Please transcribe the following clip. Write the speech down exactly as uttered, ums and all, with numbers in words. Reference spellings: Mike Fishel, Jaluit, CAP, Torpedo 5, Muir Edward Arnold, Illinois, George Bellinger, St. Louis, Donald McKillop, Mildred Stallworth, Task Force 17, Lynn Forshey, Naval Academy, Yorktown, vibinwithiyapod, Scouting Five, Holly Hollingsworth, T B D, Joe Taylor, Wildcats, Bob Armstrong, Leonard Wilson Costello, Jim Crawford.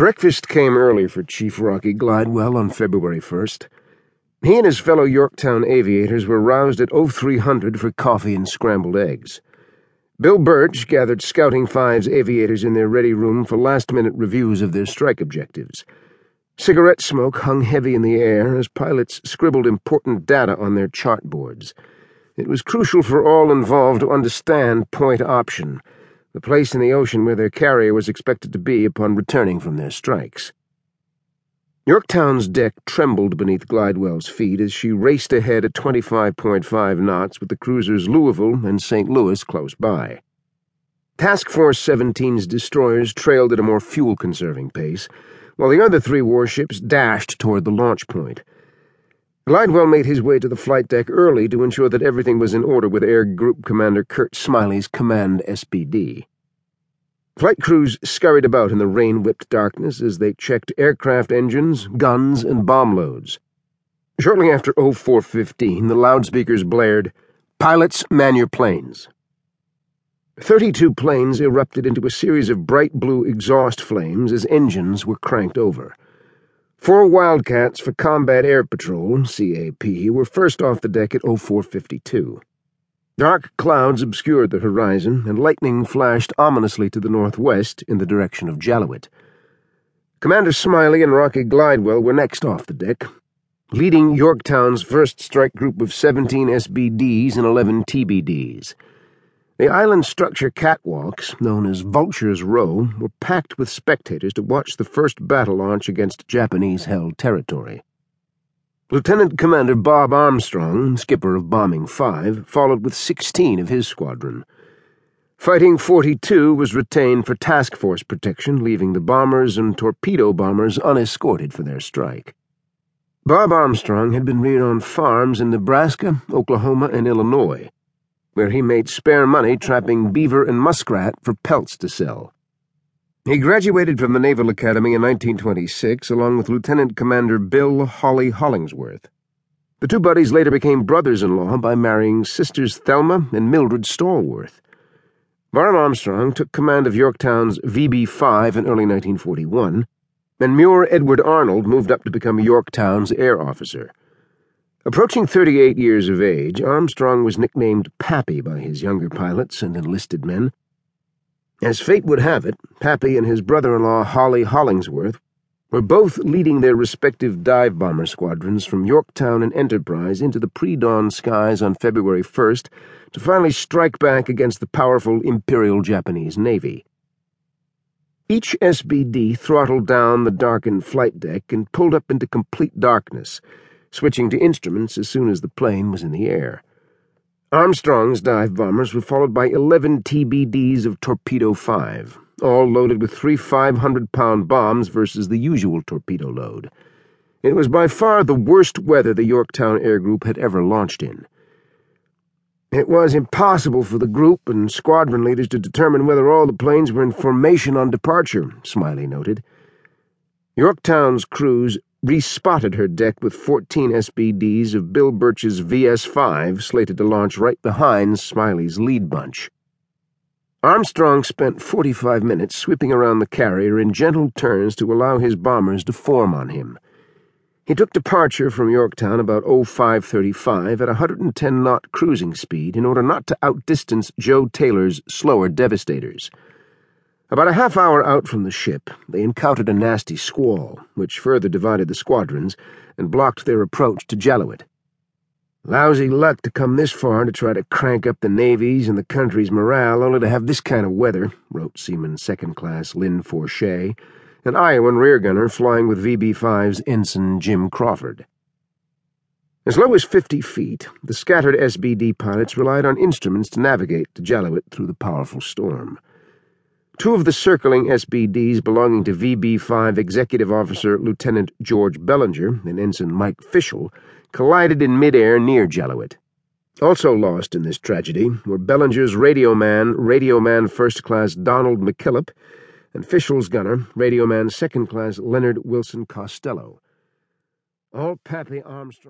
Breakfast came early for Chief Rocky Glidewell on February first. He and his fellow Yorktown aviators were roused at oh three hundred for coffee and scrambled eggs. Bill Birch gathered Scouting Five's aviators in their ready room for last-minute reviews of their strike objectives. Cigarette smoke hung heavy in the air as pilots scribbled important data on their chart boards. It was crucial for all involved to understand Point Option, the place in the ocean where their carrier was expected to be upon returning from their strikes. Yorktown's deck trembled beneath Glidewell's feet as she raced ahead at twenty-five point five knots with the cruisers Louisville and Saint Louis close by. Task Force seventeen's destroyers trailed at a more fuel-conserving pace, while the other three warships dashed toward the launch point. Glidewell made his way to the flight deck early to ensure that everything was in order with Air Group Commander Kurt Smiley's command S B D. Flight crews scurried about in the rain-whipped darkness as they checked aircraft engines, guns, and bomb loads. Shortly after oh four fifteen, the loudspeakers blared, "Pilots, man your planes." Thirty-two planes erupted into a series of bright blue exhaust flames as engines were cranked over. Four Wildcats for Combat Air Patrol, C A P, were first off the deck at oh four fifty-two. Dark clouds obscured the horizon, and lightning flashed ominously to the northwest in the direction of Jaluit. Commander Smiley and Rocky Glidewell were next off the deck, leading Yorktown's first strike group of seventeen S B Ds and eleven T B Ds. The island structure catwalks, known as Vulture's Row, were packed with spectators to watch the first battle launch against Japanese-held territory. Lieutenant Commander Bob Armstrong, skipper of Bombing Five, followed with sixteen of his squadron. Fighting forty-two was retained for task force protection, leaving the bombers and torpedo bombers unescorted for their strike. Bob Armstrong had been reared on farms in Nebraska, Oklahoma, and Illinois, where he made spare money trapping beaver and muskrat for pelts to sell. He graduated from the Naval Academy in nineteen twenty-six along with Lieutenant Commander Bill Hawley Hollingsworth. The two buddies later became brothers-in-law by marrying sisters Thelma and Mildred Stallworth. Barham Armstrong took command of Yorktown's V B five in early nineteen forty-one, and Muir Edward Arnold moved up to become Yorktown's air officer. Approaching thirty-eight years of age, Armstrong was nicknamed Pappy by his younger pilots and enlisted men. As fate would have it, Pappy and his brother-in-law Holly Hollingsworth were both leading their respective dive bomber squadrons from Yorktown and Enterprise into the pre-dawn skies on February first to finally strike back against the powerful Imperial Japanese Navy. Each S B D throttled down the darkened flight deck and pulled up into complete darkness, switching to instruments as soon as the plane was in the air. Armstrong's dive bombers were followed by eleven T B Ds of Torpedo five, all loaded with three five hundred pound bombs versus the usual torpedo load. It was by far the worst weather the Yorktown Air Group had ever launched in. It was impossible for the group and squadron leaders to determine whether all the planes were in formation on departure, Smiley noted. Yorktown's crews respotted her deck with fourteen S B Ds of Bill Birch's V S five slated to launch right behind Smiley's lead bunch. Armstrong spent forty-five minutes sweeping around the carrier in gentle turns to allow his bombers to form on him. He took departure from Yorktown about oh five thirty-five at one hundred ten knot cruising speed in order not to outdistance Joe Taylor's slower devastators. About a half hour out from the ship, they encountered a nasty squall, which further divided the squadrons and blocked their approach to Jaluit. Lousy luck to come this far to try to crank up the Navy's and the country's morale only to have this kind of weather, wrote Seaman Second Class Lynn Forshey, an Iowan reargunner flying with V B five's Ensign Jim Crawford. As low as fifty feet, the scattered S B D pilots relied on instruments to navigate to Jaluit through the powerful storm. Two of the circling S B Ds belonging to V B five Executive Officer Lieutenant George Bellinger and Ensign Mike Fishel collided in midair near Jaluit. Also lost in this tragedy were Bellinger's radioman, radioman First Class Donald McKillop, and Fishel's gunner, radioman Second Class Leonard Wilson Costello. All Pappy Armstrong.